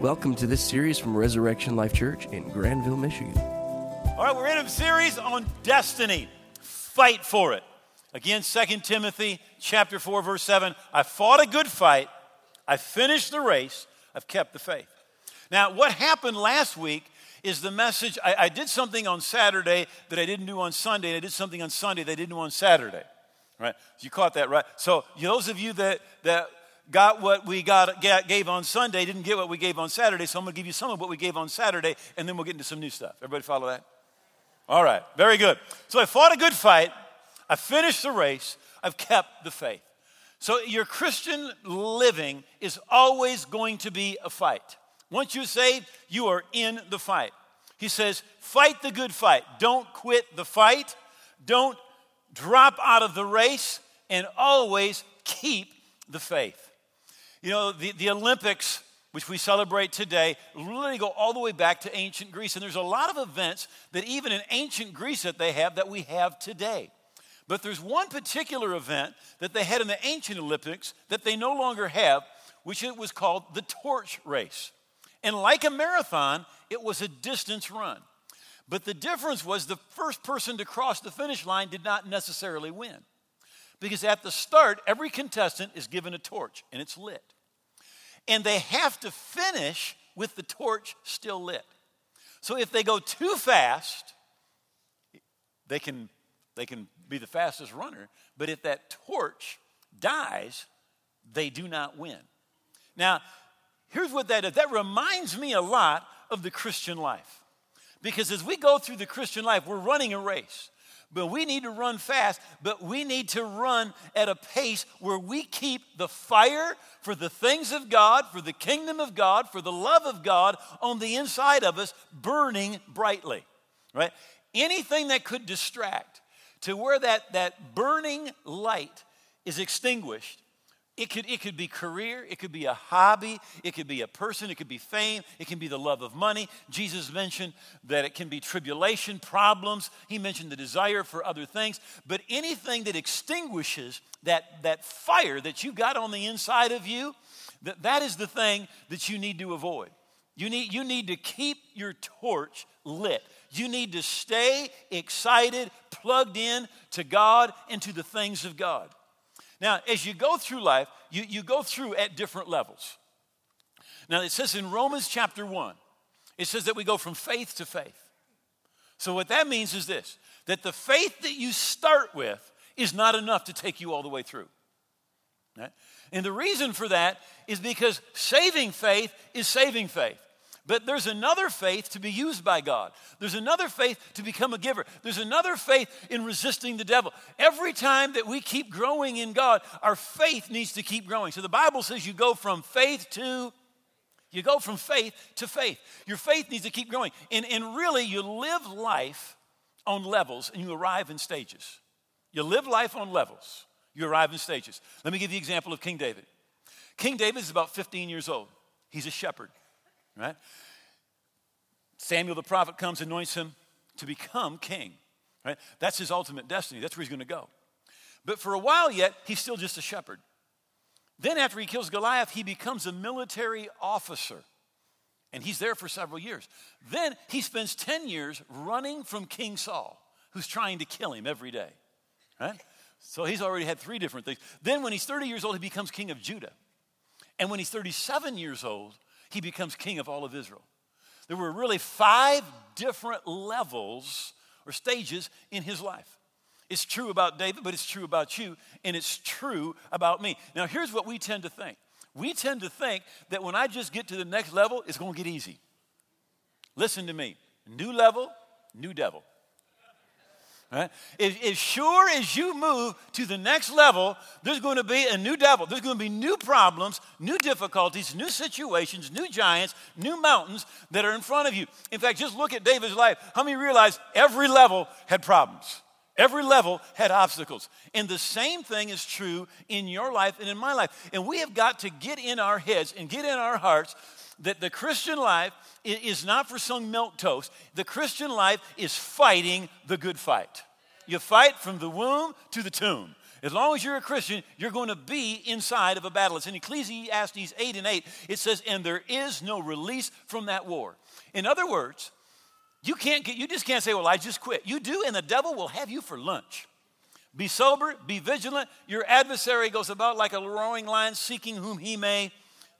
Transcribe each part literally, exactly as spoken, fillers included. Welcome to this series from Resurrection Life Church in Grandville, Michigan. All right, we're in a series on destiny. Fight for it. Again, Second Timothy chapter four, verse seven. I fought a good fight. I finished the race. I've kept the faith. Now, what happened last week is the message. I, I did something on Saturday that I didn't do on Sunday, and I did something on Sunday that I didn't do on Saturday. Right? You caught that, right? So those of you that that got what we got gave on Sunday didn't get what we gave on Saturday, so I'm going to give you some of what we gave on Saturday, and then we'll get into some new stuff. Everybody follow that? All right, very good. So I fought a good fight. I finished the race. I've kept the faith. So your Christian living is always going to be a fight. Once you're saved, you are in the fight. He says, fight the good fight. Don't quit the fight. Don't drop out of the race, and always keep the faith. You know, the, the Olympics, which we celebrate today, really go all the way back to ancient Greece. And there's a lot of events that even in ancient Greece that they have that we have today. But there's one particular event that they had in the ancient Olympics that they no longer have, which it was called the torch race. And like a marathon, it was a distance run. But the difference was the first person to cross the finish line did not necessarily win. Because at the start, every contestant is given a torch, and it's lit. And they have to finish with the torch still lit. So if they go too fast, they can, they can be the fastest runner. But if that torch dies, they do not win. Now, here's what that is. That reminds me a lot of the Christian life. Because as we go through the Christian life, we're running a race. But we need to run fast, but we need to run at a pace where we keep the fire for the things of God, for the kingdom of God, for the love of God on the inside of us, burning brightly, right? Anything that could distract to where that, that burning light is extinguished. It could, it could be career, it could be a hobby, it could be a person, it could be fame, it can be the love of money. Jesus mentioned that it can be tribulation, problems. He mentioned the desire for other things. But anything that extinguishes that, that fire that you got on the inside of you, that, that is the thing that you need to avoid. You need, you need to keep your torch lit. You need to stay excited, plugged in to God and to the things of God. Now, as you go through life, you, you go through at different levels. Now, it says in Romans chapter one, it says that we go from faith to faith. So what that means is this, that the faith that you start with is not enough to take you all the way through. Right? And the reason for that is because saving faith is saving faith. But there's another faith to be used by God. There's another faith to become a giver. There's another faith in resisting the devil. Every time that we keep growing in God, our faith needs to keep growing. So the Bible says you go from faith to, you go from faith to faith. Your faith needs to keep growing. And, and really, you live life on levels and you arrive in stages. You live life on levels. You arrive in stages. Let me give you the example of King David. King David is about fifteen years old. He's a shepherd. Right? Samuel the prophet comes, anoints him to become king. Right? That's his ultimate destiny. That's where he's going to go. But for a while yet, he's still just a shepherd. Then after he kills Goliath, he becomes a military officer. And he's there for several years. Then he spends ten years running from King Saul, who's trying to kill him every day. Right? So he's already had three different things. Then when he's thirty years old, he becomes king of Judah. And when he's thirty-seven years old, he becomes king of all of Israel. There were really five different levels or stages in his life. It's true about David, but it's true about you, and it's true about me. Now, here's what we tend to think. We tend to think that when I just get to the next level, it's going to get easy. Listen to me. New level, new devil. Right? If, if sure as you move to the next level, there's going to be a new devil. There's going to be new problems, new difficulties, new situations, new giants, new mountains that are in front of you. In fact, just look at David's life. How many realize every level had problems? Every level had obstacles. And the same thing is true in your life and in my life. And we have got to get in our heads and get in our hearts that the Christian life is not for some milk toast. The Christian life is fighting the good fight. You fight from the womb to the tomb. As long as you're a Christian, you're going to be inside of a battle. It's in Ecclesiastes eight and eight. It says, and there is no release from that war. In other words, you can't get, you just can't say, well, I just quit. You do, and the devil will have you for lunch. Be sober, be vigilant. Your adversary goes about like a roaring lion, seeking whom he may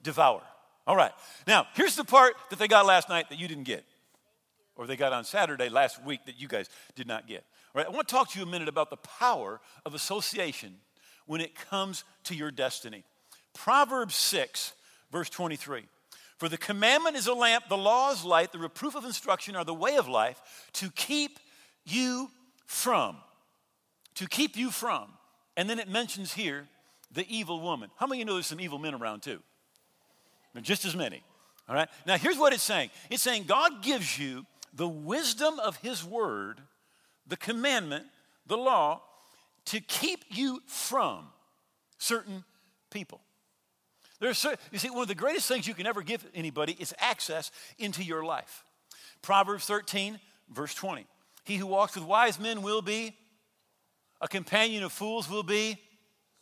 devour. All right. Now, here's the part that they got last night that you didn't get, or they got on Saturday last week that you guys did not get. All right. I want to talk to you a minute about the power of association when it comes to your destiny. Proverbs six, verse twenty-three. For the commandment is a lamp, the law is light, the reproof of instruction are the way of life to keep you from. To keep you from. And then it mentions here the evil woman. How many of you know there's some evil men around too? Just as many, all right? Now, here's what it's saying. It's saying God gives you the wisdom of his word, the commandment, the law, to keep you from certain people. There's, you see, one of the greatest things you can ever give anybody is access into your life. Proverbs thirteen, verse twenty. He who walks with wise men will be, a companion of fools will be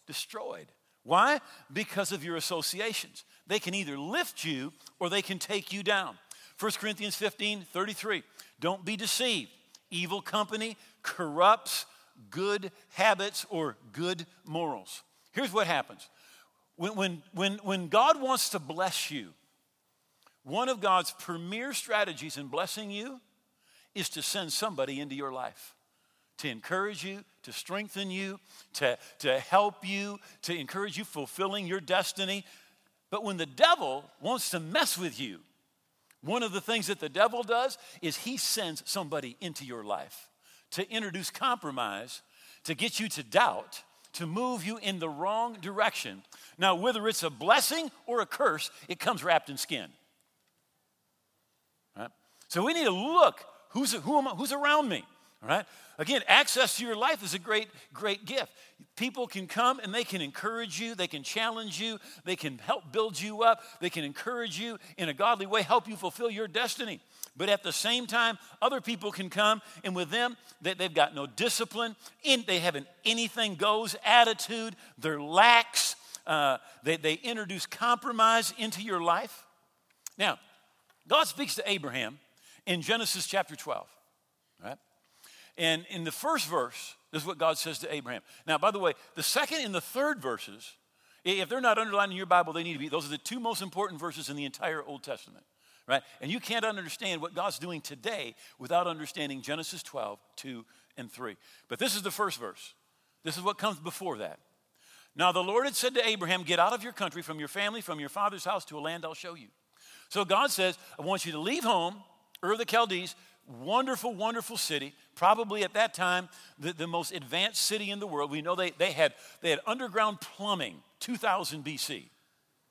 destroyed. Why? Because of your associations. They can either lift you or they can take you down. First Corinthians fifteen, thirty-three. Don't be deceived. Evil company corrupts good habits or good morals. Here's what happens. When, when, when, when God wants to bless you, one of God's premier strategies in blessing you is to send somebody into your life, to encourage you, to strengthen you, to, to help you, to encourage you fulfilling your destiny. But when the devil wants to mess with you, one of the things that the devil does is he sends somebody into your life to introduce compromise, to get you to doubt, to move you in the wrong direction. Now, whether it's a blessing or a curse, it comes wrapped in skin. All right? So we need to look who's, who am I, who's around me. All right? Again, access to your life is a great, great gift. People can come and they can encourage you. They can challenge you. They can help build you up. They can encourage you in a godly way, help you fulfill your destiny. But at the same time, other people can come, and with them, they, they've got no discipline. In, they have an anything goes attitude. They're lax. Uh, they, they introduce compromise into your life. Now, God speaks to Abraham in Genesis chapter twelve, right? And in the first verse, this is what God says to Abraham. Now, by the way, the second and the third verses, if they're not underlined in your Bible, they need to be. Those are the two most important verses in the entire Old Testament, right? And you can't understand what God's doing today without understanding Genesis twelve, two, and three. But this is the first verse. This is what comes before that. Now, the Lord had said to Abraham, get out of your country, from your family, from your father's house to a land I'll show you. So God says, I want you to leave home, Ur of the Chaldees, wonderful, wonderful city. Probably at that time, the, the most advanced city in the world. We know they, they, had, they had underground plumbing, two thousand B C,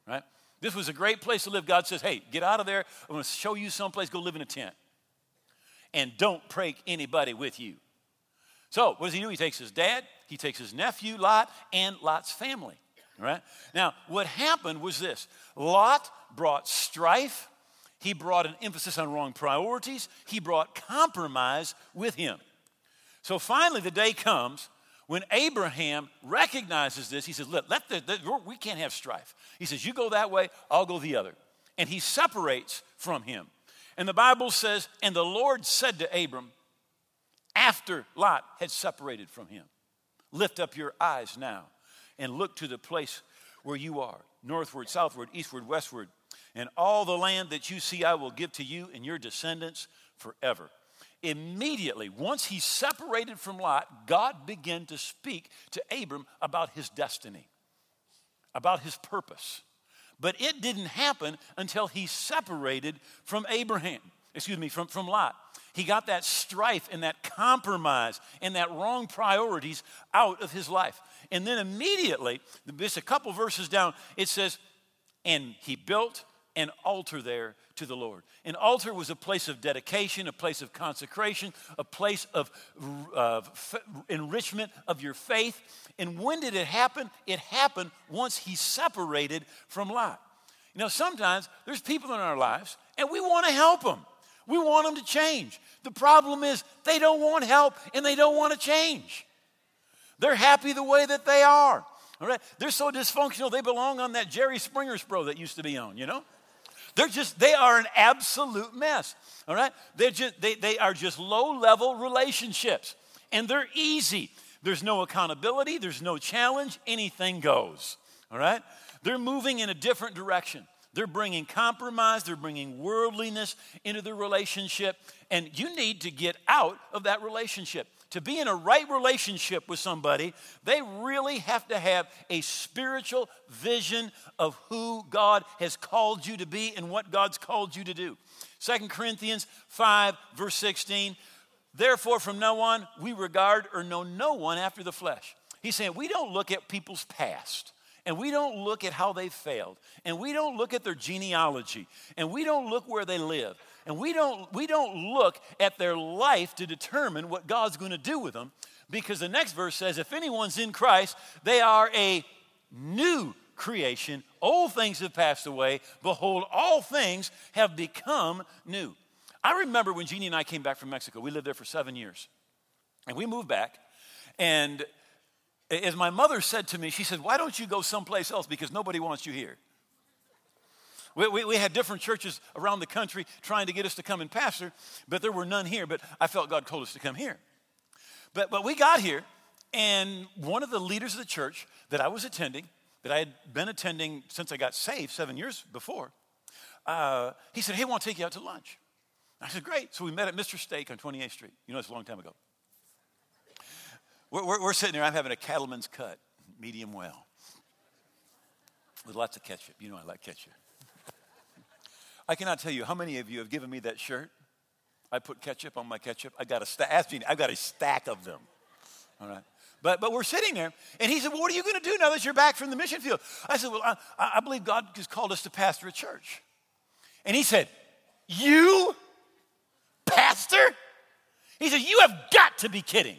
right? This was a great place to live. God says, hey, get out of there. I'm going to show you someplace. Go live in a tent. And don't break anybody with you. So what does he do? He takes his dad. He takes his nephew, Lot, and Lot's family, right? Now, what happened was this. Lot brought strife. He brought an emphasis on wrong priorities. He brought compromise with him. So finally, the day comes when Abraham recognizes this. He says, look, let the, the, we can't have strife. He says, you go that way, I'll go the other. And he separates from him. And the Bible says, and the Lord said to Abram, after Lot had separated from him, lift up your eyes now and look to the place where you are, northward, southward, eastward, westward, and all the land that you see I will give to you and your descendants forever. Immediately, once he separated from Lot, God began to speak to Abram about his destiny, about his purpose. But it didn't happen until he separated from Abraham, excuse me, from, from Lot. He got that strife and that compromise and that wrong priorities out of his life. And then immediately, just a couple verses down, it says, and he built an altar there to the Lord. An altar was a place of dedication, a place of consecration, a place of uh, f- enrichment of your faith. And when did it happen? It happened once he separated from Lot. You know, sometimes there's people in our lives and we want to help them. We want them to change. The problem is they don't want help and they don't want to change. They're happy the way that they are. All right? They're so dysfunctional, they belong on that Jerry Springer show that used to be on, you know? They're just, they are an absolute mess, all right? They're just, they, they are just low-level relationships, and they're easy. There's no accountability. There's no challenge. Anything goes, all right? They're moving in a different direction. They're bringing compromise. They're bringing worldliness into the relationship, and you need to get out of that relationship. To be in a right relationship with somebody, they really have to have a spiritual vision of who God has called you to be and what God's called you to do. Second Corinthians five, verse sixteen, therefore from now on we regard or know no one after the flesh. He's saying we don't look at people's past. And we don't look at how they failed. And we don't look at their genealogy. And we don't look where they live. And we don't, we don't look at their life to determine what God's going to do with them. Because the next verse says, if anyone's in Christ, they are a new creation. Old things have passed away. Behold, all things have become new. I remember when Jeannie and I came back from Mexico. We lived there for seven years. And we moved back. And as my mother said to me, she said, why don't you go someplace else because nobody wants you here? We, we, we had different churches around the country trying to get us to come and pastor, but there were none here, but I felt God told us to come here. But, but we got here, and one of the leaders of the church that I was attending, that I had been attending since I got saved seven years before, uh, he said, hey, I want to take you out to lunch. I said, great. So we met at Mister Steak on twenty-eighth Street. You know, it's a long time ago. We're, we're, we're sitting there. I'm having a cattleman's cut, medium well, with lots of ketchup. You know I like ketchup. I cannot tell you how many of you have given me that shirt. I put ketchup on my ketchup. I got a stack. Ask me. I've got a stack of them. All right. But but we're sitting there, and he said, well, what are you going to do now that you're back from the mission field? I said, well, I, I believe God has called us to pastor a church. And he said, you? Pastor? He said, you have got to be kidding.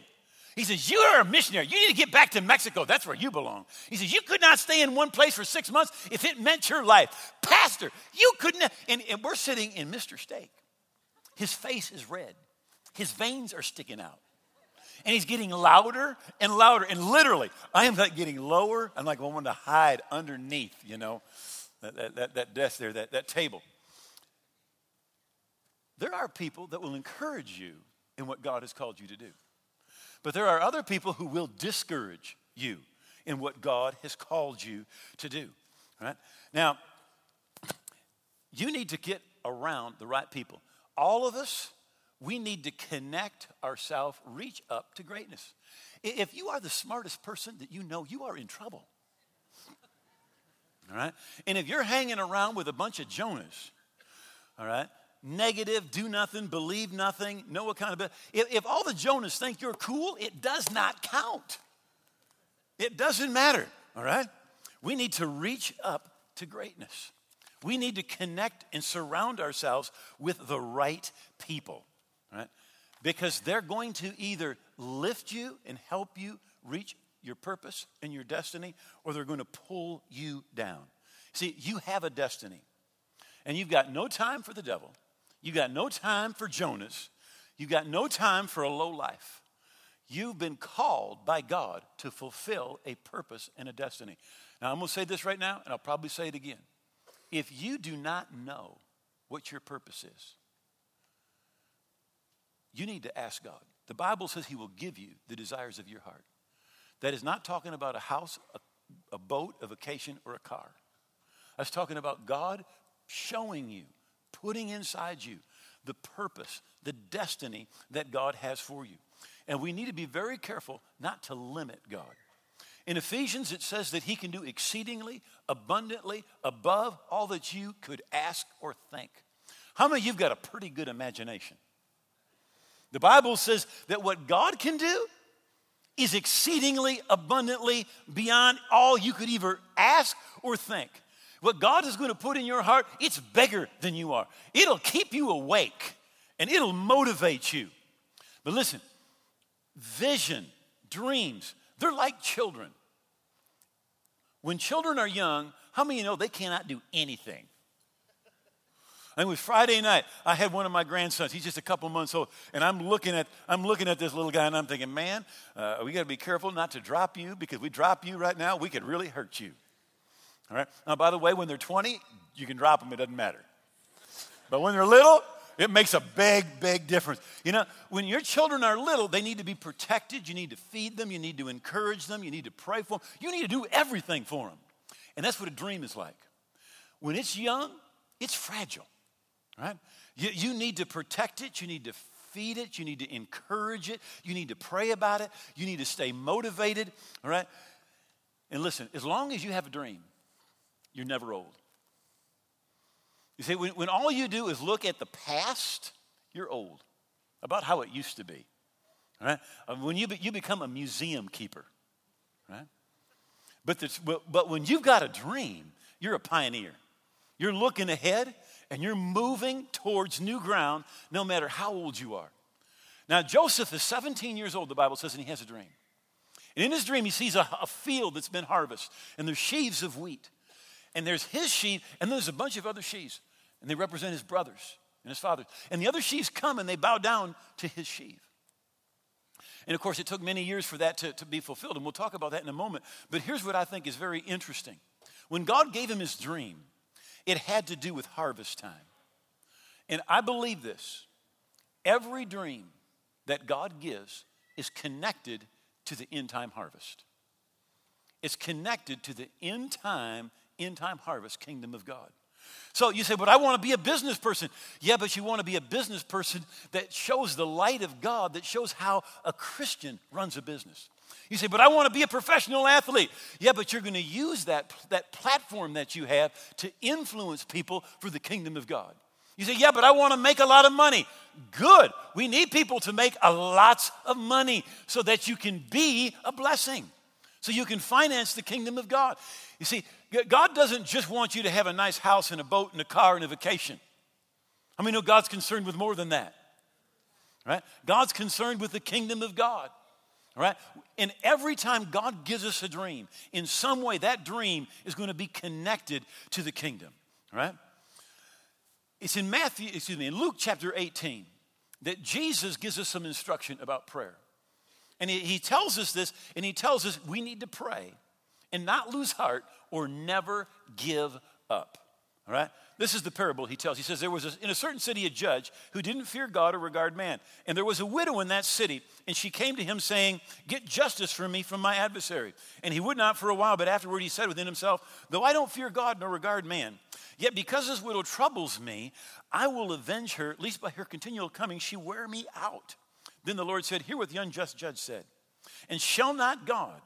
He says, you are a missionary. You need to get back to Mexico. That's where you belong. He says, you could not stay in one place for six months if it meant your life. Pastor, you couldn't. And, and we're sitting in Mister Steak. His face is red. His veins are sticking out. And he's getting louder and louder. And literally, I am like getting lower. I'm like, well, I want to hide underneath, you know, that, that, that, that desk there, that, that table. There are people that will encourage you in what God has called you to do. But there are other people who will discourage you in what God has called you to do, right? Now, you need to get around the right people. All of us, we need to connect ourselves, reach up to greatness. If you are the smartest person that you know, you are in trouble, all right? And if you're hanging around with a bunch of Jonahs, all right, negative, do nothing, believe nothing, no accountability. If, if all the Jonas think you're cool, it does not count. It doesn't matter, all right? We need to reach up to greatness. We need to connect and surround ourselves with the right people, right? Because they're going to either lift you and help you reach your purpose and your destiny, or they're going to pull you down. See, you have a destiny, and you've got no time for the devil. You got no time for Jonas. You got no time for a low life. You've been called by God to fulfill a purpose and a destiny. Now, I'm going to say this right now, and I'll probably say it again. If you do not know what your purpose is, you need to ask God. The Bible says he will give you the desires of your heart. That is not talking about a house, a, a boat, a vacation, or a car. That's talking about God showing you, putting inside you the purpose, the destiny that God has for you. And we need to be very careful not to limit God. In Ephesians, it says that he can do exceedingly, abundantly, above all that you could ask or think. How many of you've got a pretty good imagination? The Bible says that what God can do is exceedingly, abundantly, beyond all you could either ask or think. What God is going to put in your heart, it's bigger than you are. It'll keep you awake, and it'll motivate you. But listen, vision, dreams, they're like children. When children are young, how many of you know they cannot do anything? I mean, it was Friday night. I had one of my grandsons. He's just a couple months old, and I'm looking at I'm looking at this little guy, and I'm thinking, man, uh, we got to be careful not to drop you, because we drop you right now, we could really hurt you. All right. Now, by the way, when they're twenty, you can drop them; it doesn't matter. But when they're little, it makes a big, big difference. You know, when your children are little, they need to be protected. You need to feed them. You need to encourage them. You need to pray for them. You need to do everything for them. And that's what a dream is like. When it's young, it's fragile, right? You, you need to protect it. You need to feed it. You need to encourage it. You need to pray about it. You need to stay motivated, all right? And listen, as long as you have a dream, you're never old. You see, when, when all you do is look at the past, you're old, about how it used to be, all right? When you, be, you become a museum keeper, right? But, this, but, but when you've got a dream, you're a pioneer. You're looking ahead, and you're moving towards new ground no matter how old you are. Now, Joseph is seventeen years old, the Bible says, and he has a dream. And in his dream, he sees a, a field that's been harvested, and there's sheaves of wheat. And there's his sheaf, and there's a bunch of other sheaves, and they represent his brothers and his fathers. And the other sheaves come, and they bow down to his sheaf. And, of course, it took many years for that to, to be fulfilled, and we'll talk about that in a moment. But here's what I think is very interesting. When God gave him his dream, it had to do with harvest time. And I believe this. Every dream that God gives is connected to the end time harvest. It's connected to the end time, end time harvest, kingdom of God. So you say, but I want to be a business person. Yeah, but you want to be a business person that shows the light of God, that shows how a Christian runs a business. You say, but I want to be a professional athlete. Yeah, but you're going to use that, that platform that you have to influence people for the kingdom of God. You say, yeah, but I want to make a lot of money. Good. We need people to make a lot of money so that you can be a blessing, so you can finance the kingdom of God. You see, God doesn't just want you to have a nice house and a boat and a car and a vacation. I mean, no, God's concerned with more than that, right? God's concerned with the kingdom of God. All right? And every time God gives us a dream, in some way that dream is going to be connected to the kingdom. All right? It's in Matthew, excuse me, in Luke chapter eighteen that Jesus gives us some instruction about prayer. And he, he tells us this, and he tells us we need to pray and not lose heart or never give up. All right? This is the parable he tells. He says, there was a, in a certain city a judge who didn't fear God or regard man. And there was a widow in that city, and she came to him saying, get justice for me from my adversary. And he would not for a while, but afterward he said within himself, though I don't fear God nor regard man, yet because this widow troubles me, I will avenge her, at least by her continual coming, she wear me out. Then the Lord said, hear what the unjust judge said, and shall not God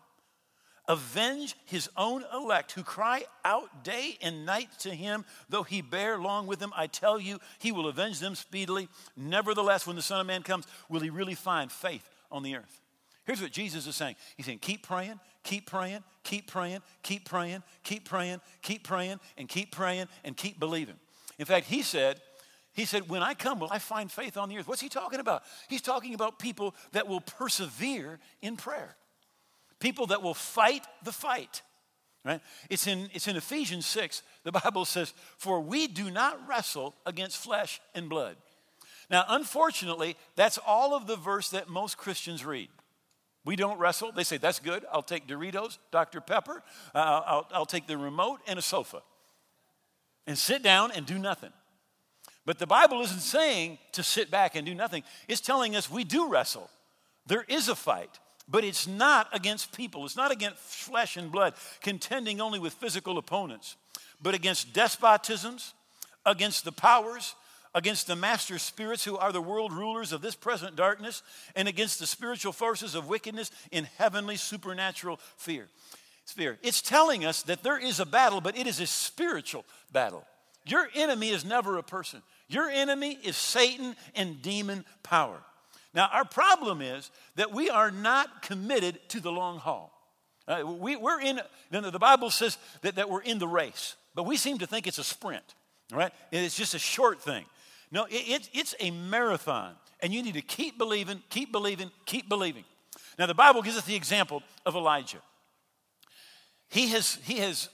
avenge his own elect who cry out day and night to him, though he bear long with them? I tell you, he will avenge them speedily. Nevertheless, when the Son of Man comes, will he really find faith on the earth? Here's what Jesus is saying. He's saying, keep praying, keep praying, keep praying, keep praying, keep praying, keep praying, and keep praying, and keep believing. In fact, he said, He said, when I come, will I find faith on the earth? What's he talking about? He's talking about people that will persevere in prayer. People that will fight the fight, right? It's in, it's in Ephesians six, the Bible says, for we do not wrestle against flesh and blood. Now, unfortunately, that's all of the verse that most Christians read. We don't wrestle. They say, that's good. I'll take Doritos, Doctor Pepper. Uh, I'll, I'll take the remote and a sofa and sit down and do nothing. But the Bible isn't saying to sit back and do nothing. It's telling us we do wrestle. There is a fight. But it's not against people. It's not against flesh and blood, contending only with physical opponents, but against despotisms, against the powers, against the master spirits who are the world rulers of this present darkness, and against the spiritual forces of wickedness in heavenly supernatural fear. Fear. It's telling us that there is a battle, but it is a spiritual battle. Your enemy is never a person. Your enemy is Satan and demon power. Now, our problem is that we are not committed to the long haul. Uh, we, we're in, the Bible says that, that we're in the race, but we seem to think it's a sprint, right? It's just a short thing. No, it, it, it's a marathon, and you need to keep believing, keep believing, keep believing. Now, the Bible gives us the example of Elijah. He has, he has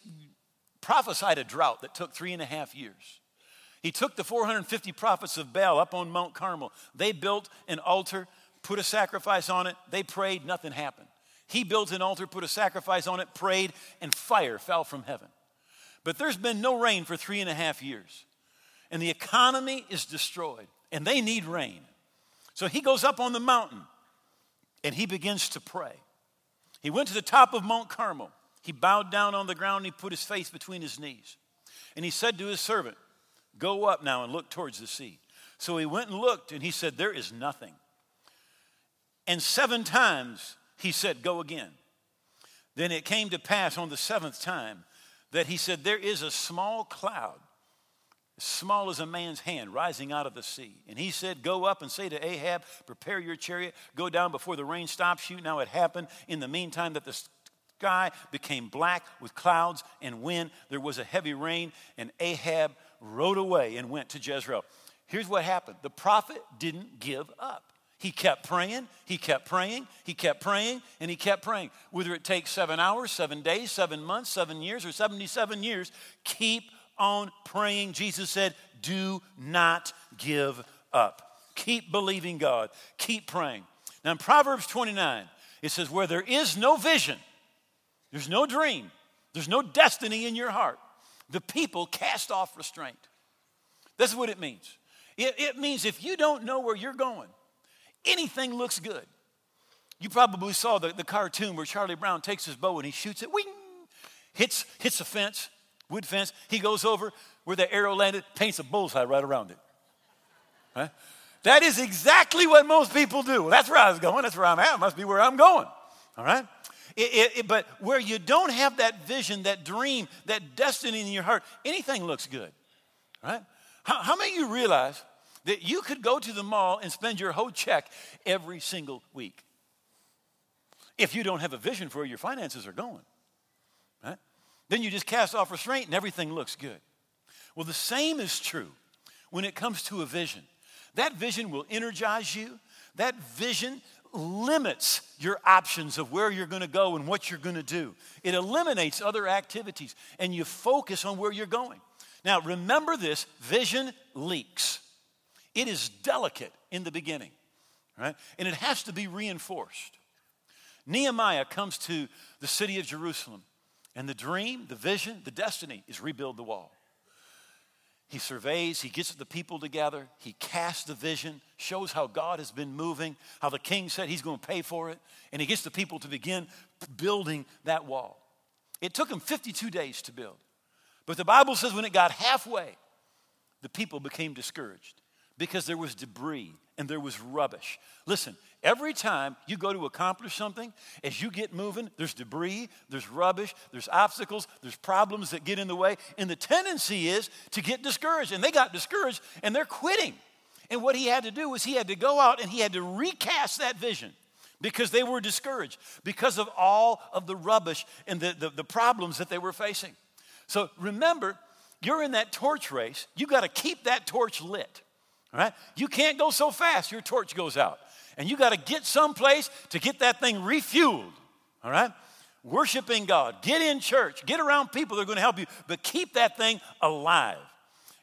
prophesied a drought that took three and a half years. He took the four hundred fifty prophets of Baal up on Mount Carmel. They built an altar, put a sacrifice on it. They prayed, nothing happened. He built an altar, put a sacrifice on it, prayed, and fire fell from heaven. But there's been no rain for three and a half years. And the economy is destroyed, and they need rain. So he goes up on the mountain, and he begins to pray. He went to the top of Mount Carmel. He bowed down on the ground, and he put his face between his knees. And he said to his servant, "Go up now and look towards the sea." So he went and looked, and he said, "There is nothing." And seven times he said, "Go again." Then it came to pass on the seventh time that he said, "There is a small cloud, as small as a man's hand, rising out of the sea." And he said, "Go up and say to Ahab, prepare your chariot, go down before the rain stops you." Now it happened in the meantime that the sky became black with clouds and wind. There was a heavy rain, and Ahab rode away and went to Jezreel. Here's what happened. The prophet didn't give up. He kept praying, he kept praying, he kept praying, and he kept praying. Whether it takes seven hours, seven days, seven months, seven years, or seventy-seven years, keep on praying. Jesus said, do not give up. Keep believing God. Keep praying. Now in Proverbs twenty-nine, it says, where there is no vision, there's no dream, there's no destiny in your heart, the people cast off restraint. That's what it means. It, it means if you don't know where you're going, anything looks good. You probably saw the, the cartoon where Charlie Brown takes his bow and he shoots it, wing, hits, hits a fence, wood fence. He goes over where the arrow landed, paints a bullseye right around it. Right? That is exactly what most people do. Well, that's where I was going. That's where I'm at. It must be where I'm going. All right? It, it, it, but where you don't have that vision, that dream, that destiny in your heart, anything looks good. Right? How, how many of you realize that you could go to the mall and spend your whole check every single week if you don't have a vision for where your finances are going, right? Then you just cast off restraint and everything looks good. Well, the same is true when it comes to a vision. That vision will energize you. That vision limits your options of where you're going to go and what you're going to do. It eliminates other activities, and you focus on where you're going. Now, remember this, vision leaks. It is delicate in the beginning, right? And it has to be reinforced. Nehemiah comes to the city of Jerusalem, and the dream, the vision, the destiny is rebuild the wall. He surveys, he gets the people together, he casts the vision, shows how God has been moving, how the king said he's going to pay for it, and he gets the people to begin building that wall. It took him fifty-two days to build, but the Bible says when it got halfway, the people became discouraged, because there was debris and there was rubbish. Listen, every time you go to accomplish something, as you get moving, there's debris, there's rubbish, there's obstacles, there's problems that get in the way, and the tendency is to get discouraged. And they got discouraged, and they're quitting. And what he had to do was he had to go out and he had to recast that vision because they were discouraged, because of all of the rubbish and the, the, the problems that they were facing. So remember, you're in that torch race. You got to keep that torch lit. All right? You can't go so fast, your torch goes out. And you got to get someplace to get that thing refueled, all right? Worshiping God, get in church, get around people that are going to help you, but keep that thing alive.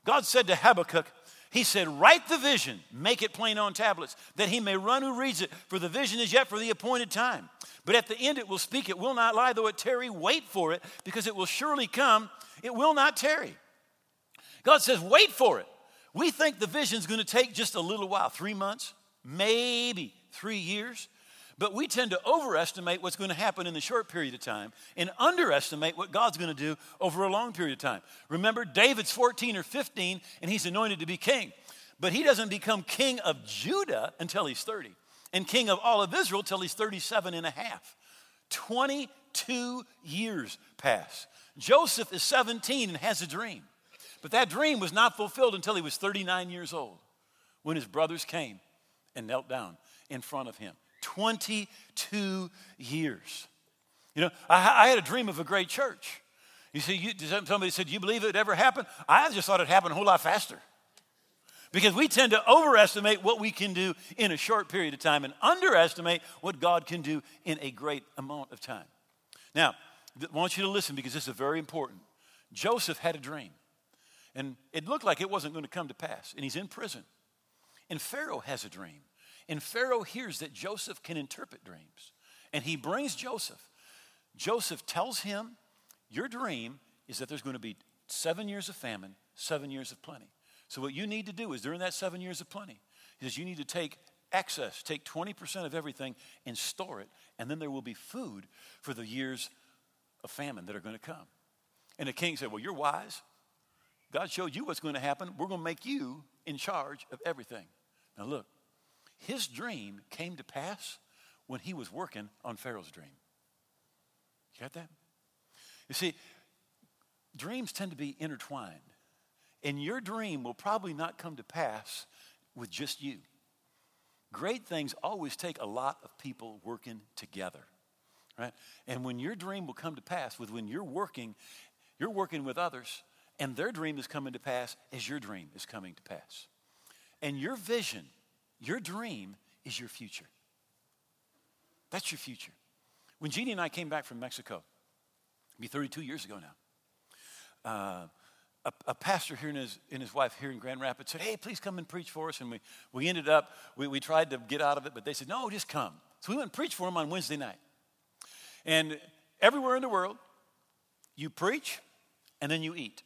God said to Habakkuk, he said, write the vision, make it plain on tablets, that he may run who reads it, for the vision is yet for the appointed time. But at the end it will speak, it will not lie, though it tarry, wait for it, because it will surely come, it will not tarry. God says, wait for it. We think the vision's going to take just a little while, three months, maybe three years. But we tend to overestimate what's going to happen in the short period of time and underestimate what God's going to do over a long period of time. Remember, David's fourteen or fifteen, and he's anointed to be king. But he doesn't become king of Judah until he's thirty and king of all of Israel until he's thirty-seven and a half. twenty-two years pass. Joseph is seventeen and has a dream. But that dream was not fulfilled until he was thirty-nine years old, when his brothers came and knelt down in front of him. twenty-two years. You know, I, I had a dream of a great church. You see, you, somebody said, do you believe it ever happened? I just thought it happened a whole lot faster. Because we tend to overestimate what we can do in a short period of time and underestimate what God can do in a great amount of time. Now, I want you to listen because this is very important. Joseph had a dream. And it looked like it wasn't going to come to pass. And he's in prison. And Pharaoh has a dream. And Pharaoh hears that Joseph can interpret dreams. And he brings Joseph. Joseph tells him, your dream is that there's going to be seven years of famine, seven years of plenty. So what you need to do is during that seven years of plenty, he says you need to take excess, take twenty percent of everything and store it. And then there will be food for the years of famine that are going to come. And the king said, well, you're wise. God showed you what's going to happen. We're going to make you in charge of everything. Now look, his dream came to pass when he was working on Pharaoh's dream. You got that? You see, dreams tend to be intertwined. And your dream will probably not come to pass with just you. Great things always take a lot of people working together, right? And when your dream will come to pass with when you're working, you're working with others, and their dream is coming to pass as your dream is coming to pass. And your vision, your dream is your future. That's your future. When Jeannie and I came back from Mexico, it'd be thirty-two years ago now, uh, a, a pastor here and his, and his wife here in Grand Rapids said, hey, please come and preach for us. And we, we ended up, we, we tried to get out of it, but they said, no, just come. So we went and preached for them on Wednesday night. And everywhere in the world, you preach and then you eat.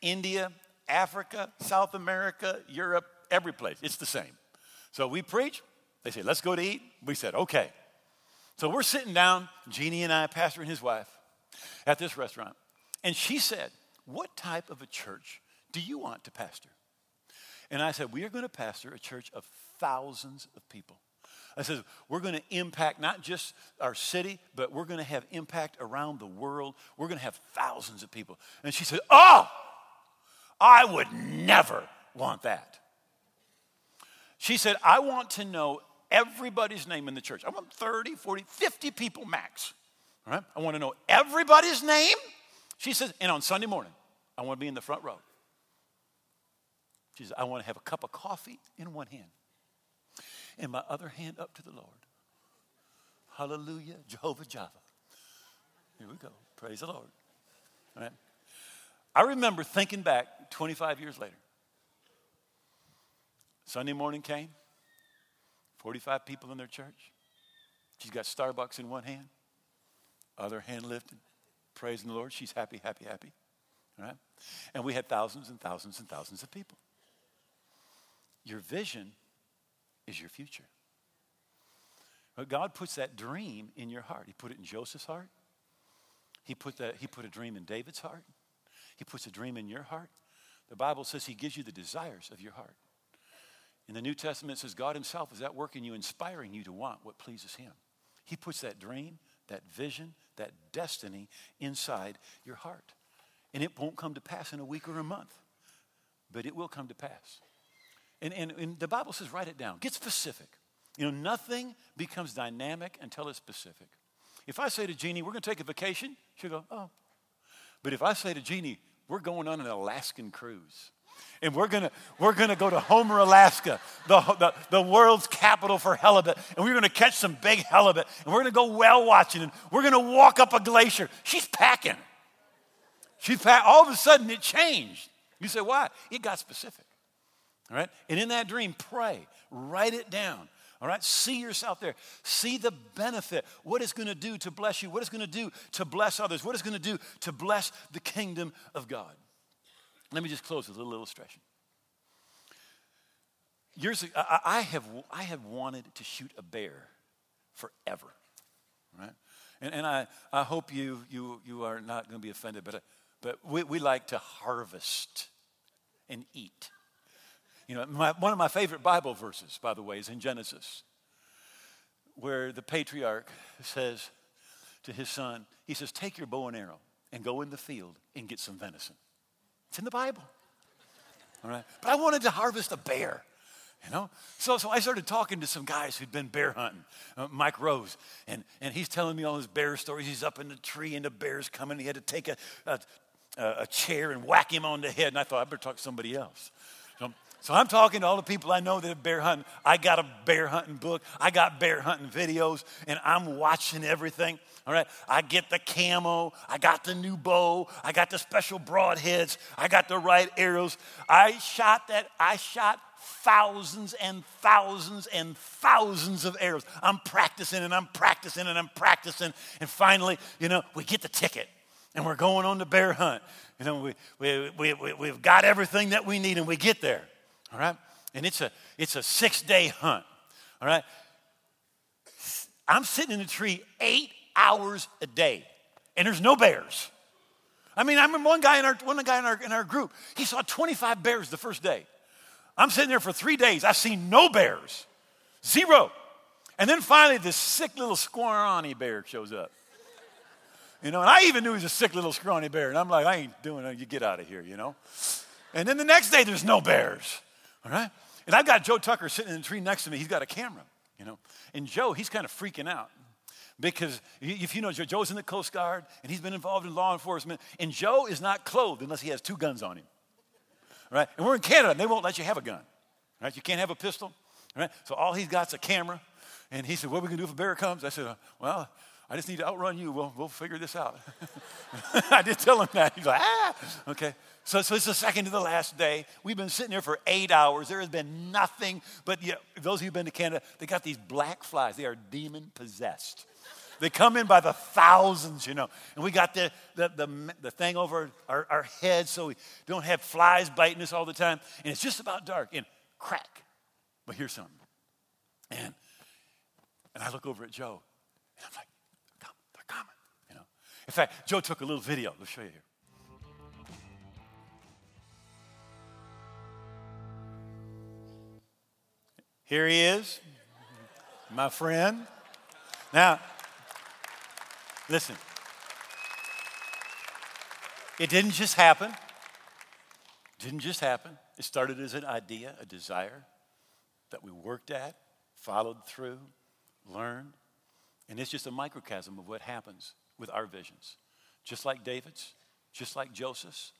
India, Africa, South America, Europe, every place. It's the same. So we preach. They say, let's go to eat. We said, okay. So we're sitting down, Jeannie and I, pastor and his wife, at this restaurant. And she said, what type of a church do you want to pastor? And I said, we are going to pastor a church of thousands of people. I said, we're going to impact not just our city, but we're going to have impact around the world. We're going to have thousands of people. And she said, oh, I would never want that. She said, I want to know everybody's name in the church. I want thirty, forty, fifty people max. All right? I want to know everybody's name. She says, and on Sunday morning, I want to be in the front row. She says, I want to have a cup of coffee in one hand and my other hand up to the Lord. Hallelujah, Jehovah Jireh. Here we go. Praise the Lord. All right? I remember thinking back twenty-five years later. Sunday morning came, forty-five people in their church. She's got Starbucks in one hand, other hand lifted, praising the Lord. She's happy, happy, happy. All right? And we had thousands and thousands and thousands of people. Your vision is your future. But God puts that dream in your heart. He put it in Joseph's heart. He put that, He put a dream in David's heart. He puts a dream in your heart. The Bible says he gives you the desires of your heart. In the New Testament, it says God himself is at work in you, inspiring you to want what pleases him. He puts that dream, that vision, that destiny inside your heart. And it won't come to pass in a week or a month, but it will come to pass. And, and, and the Bible says write it down. Get specific. You know, nothing becomes dynamic until it's specific. If I say to Jeannie, we're going to take a vacation, she'll go, oh. But if I say to Jeannie, we're going on an Alaskan cruise, and we're going to we're gonna go to Homer, Alaska, the, the, the world's capital for halibut, and we're going to catch some big halibut, and we're going to go whale watching, and we're going to walk up a glacier. She's packing. She's pack- All of a sudden, it changed. You say, why? It got specific. All right? And in that dream, pray. Write it down. All right? See yourself there. See the benefit. What it's going to do to bless you. What it's going to do to bless others. What it's going to do to bless the kingdom of God. Let me just close with a little illustration. Years ago, I, I have I have wanted to shoot a bear forever, right? And and I, I hope you you you are not going to be offended, but but we, we like to harvest and eat. You know, my, one of my favorite Bible verses, by the way, is in Genesis, where the patriarch says to his son, he says, "Take your bow and arrow and go in the field and get some venison." It's in the Bible, all right? But I wanted to harvest a bear, you know? So so I started talking to some guys who'd been bear hunting, uh, Mike Rose, and, and he's telling me all his bear stories. He's up in the tree, and the bear's coming. He had to take a, a, a chair and whack him on the head, and I thought, I better talk to somebody else. So, So I'm talking to all the people I know that have bear hunting. I got a bear hunting book. I got bear hunting videos, and I'm watching everything, all right? I get the camo. I got the new bow. I got the special broadheads. I got the right arrows. I shot that. I shot thousands and thousands and thousands of arrows. I'm practicing, and I'm practicing, and I'm practicing, and finally, you know, we get the ticket. And we're going on the bear hunt. You know, we, we, we, we, we've got everything that we need, and we get there, all right? And it's a it's a six-day hunt, all right? I'm sitting in a tree eight hours a day, and there's no bears. I mean, I remember one guy in our one guy in our, in our group, he saw twenty-five bears the first day. I'm sitting there for three days. I've seen no bears, zero. And then finally, this sick little scrawny bear shows up. You know, and I even knew he was a sick little scrawny bear. And I'm like, I ain't doing it. You get out of here, you know. And then the next day, there's no bears, all right? And I've got Joe Tucker sitting in the tree next to me. He's got a camera, you know. And Joe, he's kind of freaking out because if you know Joe, Joe's in the Coast Guard, and he's been involved in law enforcement. And Joe is not clothed unless he has two guns on him, all right? And we're in Canada, and they won't let you have a gun, right? You can't have a pistol, all right? So all he's got's a camera. And he said, what are we going to do if a bear comes? I said, well, I just need to outrun you. We'll, we'll figure this out. I did tell him that. He's like, ah. Okay. So, so it's the second to the last day. We've been sitting there for eight hours. There has been nothing. But yeah, those of you who've been to Canada, they got these black flies. They are demon-possessed. They come in by the thousands, you know. And we got the the the, the thing over our, our heads so we don't have flies biting us all the time. And it's just about dark. And crack. But here's something. And, and I look over at Joe. And I'm like, in fact, Joe took a little video. Let's show you here. Here he is, my friend. Now, listen. It didn't just happen. It didn't just happen. It started as an idea, a desire that we worked at, followed through, learned. And it's just a microcosm of what happens with our visions. Just like David's, just like Joseph's,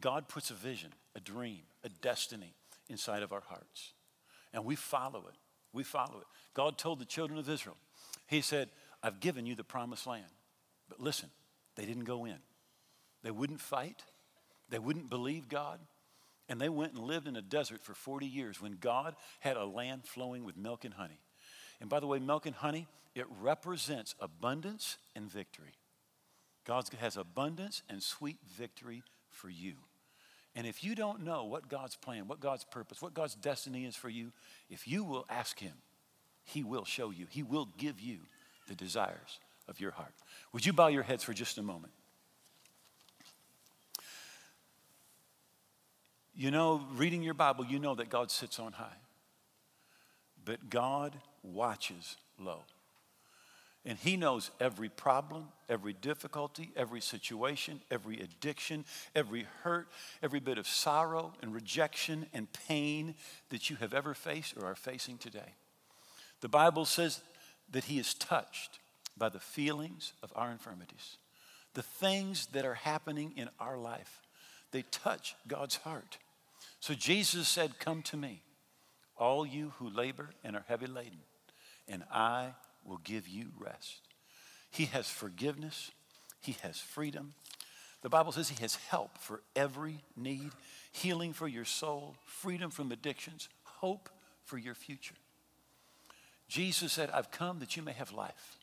God puts a vision, a dream, a destiny inside of our hearts. And we follow it. We follow it. God told the children of Israel, he said, I've given you the promised land. But listen, they didn't go in. They wouldn't fight. They wouldn't believe God. And they went and lived in a desert for forty years when God had a land flowing with milk and honey. And by the way, milk and honey, it represents abundance and victory. God has abundance and sweet victory for you. And if you don't know what God's plan, what God's purpose, what God's destiny is for you, if you will ask him, he will show you. He will give you the desires of your heart. Would you bow your heads for just a moment? You know, reading your Bible, you know that God sits on high. But God watches low. And he knows every problem, every difficulty, every situation, every addiction, every hurt, every bit of sorrow and rejection and pain that you have ever faced or are facing today. The Bible says that he is touched by the feelings of our infirmities. The things that are happening in our life, they touch God's heart. So Jesus said, come to me, all you who labor and are heavy laden, and I will give you rest. He has forgiveness. He has freedom. The Bible says he has help for every need, healing for your soul, freedom from addictions, hope for your future. Jesus said, I've come that you may have life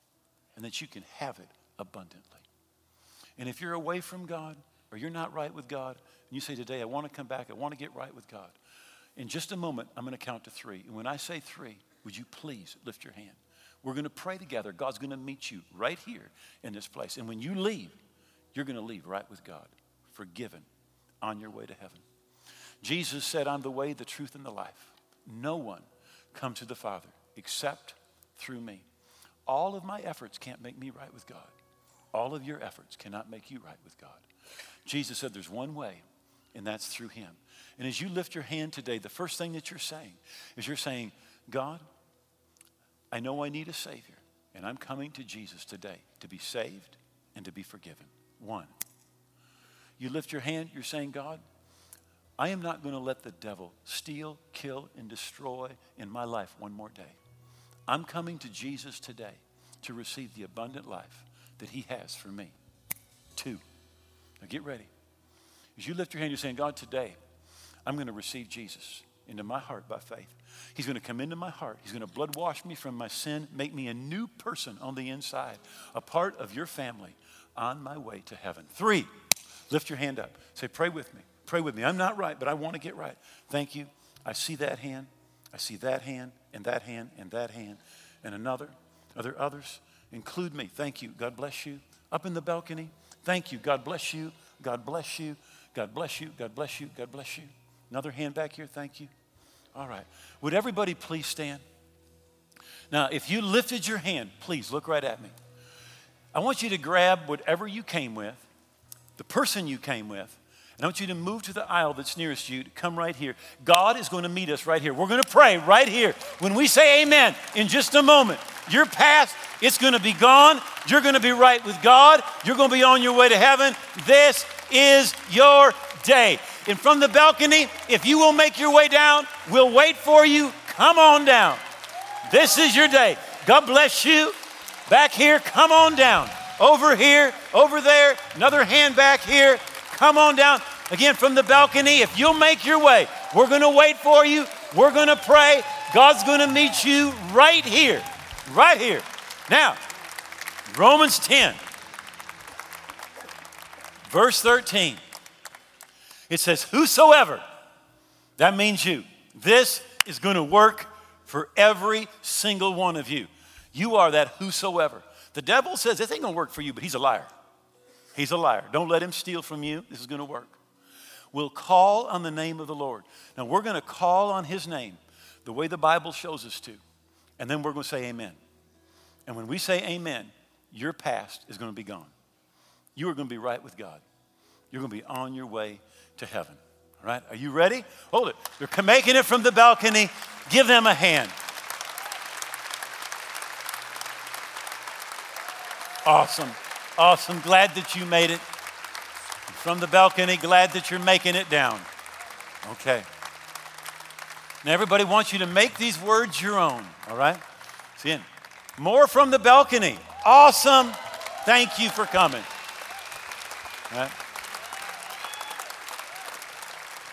and that you can have it abundantly. And if you're away from God or you're not right with God, and you say today, I want to come back, I want to get right with God, in just a moment, I'm going to count to three. And when I say three, would you please lift your hand? We're going to pray together. God's going to meet you right here in this place. And when you leave, you're going to leave right with God, forgiven, on your way to heaven. Jesus said, I'm the way, the truth, and the life. No one comes to the Father except through me. All of my efforts can't make me right with God. All of your efforts cannot make you right with God. Jesus said there's one way, and that's through him. And as you lift your hand today, the first thing that you're saying is you're saying, God, I know I need a Savior, and I'm coming to Jesus today to be saved and to be forgiven. One. You lift your hand, you're saying, God, I am not going to let the devil steal, kill, and destroy in my life one more day. I'm coming to Jesus today to receive the abundant life that he has for me. Two. Now get ready. As you lift your hand, you're saying, God, today I'm going to receive Jesus into my heart by faith. He's going to come into my heart. He's going to blood wash me from my sin, make me a new person on the inside, a part of your family on my way to heaven. Three, lift your hand up. Say, pray with me. Pray with me. I'm not right, but I want to get right. Thank you. I see that hand. I see that hand and that hand and that hand and another. Are there others? Include me. Thank you. God bless you. Up in the balcony. Thank you. God bless you. God bless you. God bless you. God bless you. God bless you. Another hand back here. Thank you. All right. Would everybody please stand? Now, if you lifted your hand, please look right at me. I want you to grab whatever you came with, the person you came with, and I want you to move to the aisle that's nearest you to come right here. God is going to meet us right here. We're going to pray right here. When we say amen, in just a moment, your past, it's going to be gone. You're going to be right with God. You're going to be on your way to heaven. This is your day. And from the balcony, if you will make your way down, we'll wait for you. Come on down. This is your day. God bless you. Back here, come on down. Over here, over there, another hand back here. Come on down. Again, from the balcony, if you'll make your way, we're going to wait for you. We're going to pray. God's going to meet you right here, right here. Now, Romans ten, verse thirteen. It says, whosoever, that means you. This is going to work for every single one of you. You are that whosoever. The devil says, this ain't going to work for you, but he's a liar. He's a liar. Don't let him steal from you. This is going to work. We'll call on the name of the Lord. Now, we're going to call on his name the way the Bible shows us to, and then we're going to say amen. And when we say amen, your past is going to be gone. You are going to be right with God. You're going to be on your way to heaven. All right? Are you ready? Hold it. They're making it from the balcony. Give them a hand. Awesome. Awesome. Glad that you made it. From the balcony, glad that you're making it down. Okay. Now, everybody wants you to make these words your own. All right? See you. More from the balcony. Awesome. Thank you for coming. All right.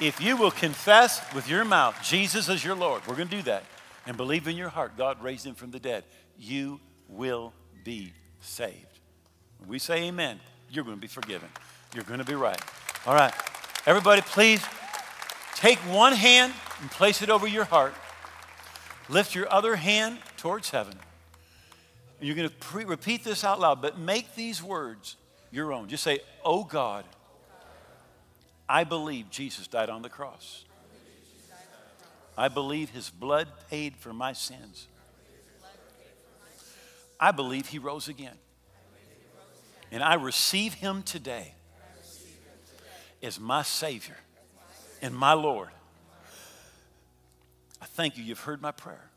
If you will confess with your mouth, Jesus is your Lord, we're going to do that, and believe in your heart, God raised him from the dead, you will be saved. When we say amen, you're going to be forgiven. You're going to be right. All right. Everybody, please take one hand and place it over your heart. Lift your other hand towards heaven. And you're going to pre- repeat this out loud, but make these words your own. Just say, oh God, I believe Jesus died on the cross. I believe his blood paid for my sins. I believe he rose again. And I receive him today as my Savior and my Lord. I thank you, you've heard my prayer.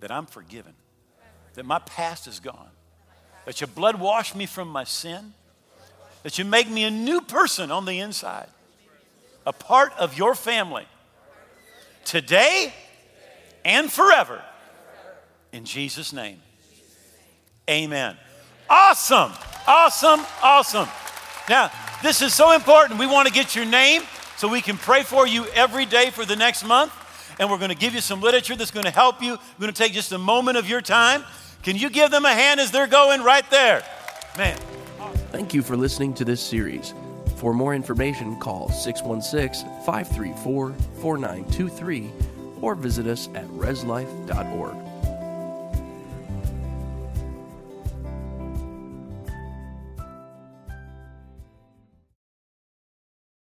That I'm forgiven. That my past is gone. That your blood washed me from my sin. That you make me a new person on the inside, a part of your family, today and forever. In Jesus' name, amen. Awesome, awesome, awesome. Now, this is so important. We want to get your name so we can pray for you every day for the next month. And we're going to give you some literature that's going to help you. We're going to take just a moment of your time. Can you give them a hand as they're going right there? Man. Thank you for listening to this series. For more information, call six one six, five three four, four nine two three or visit us at res life dot org.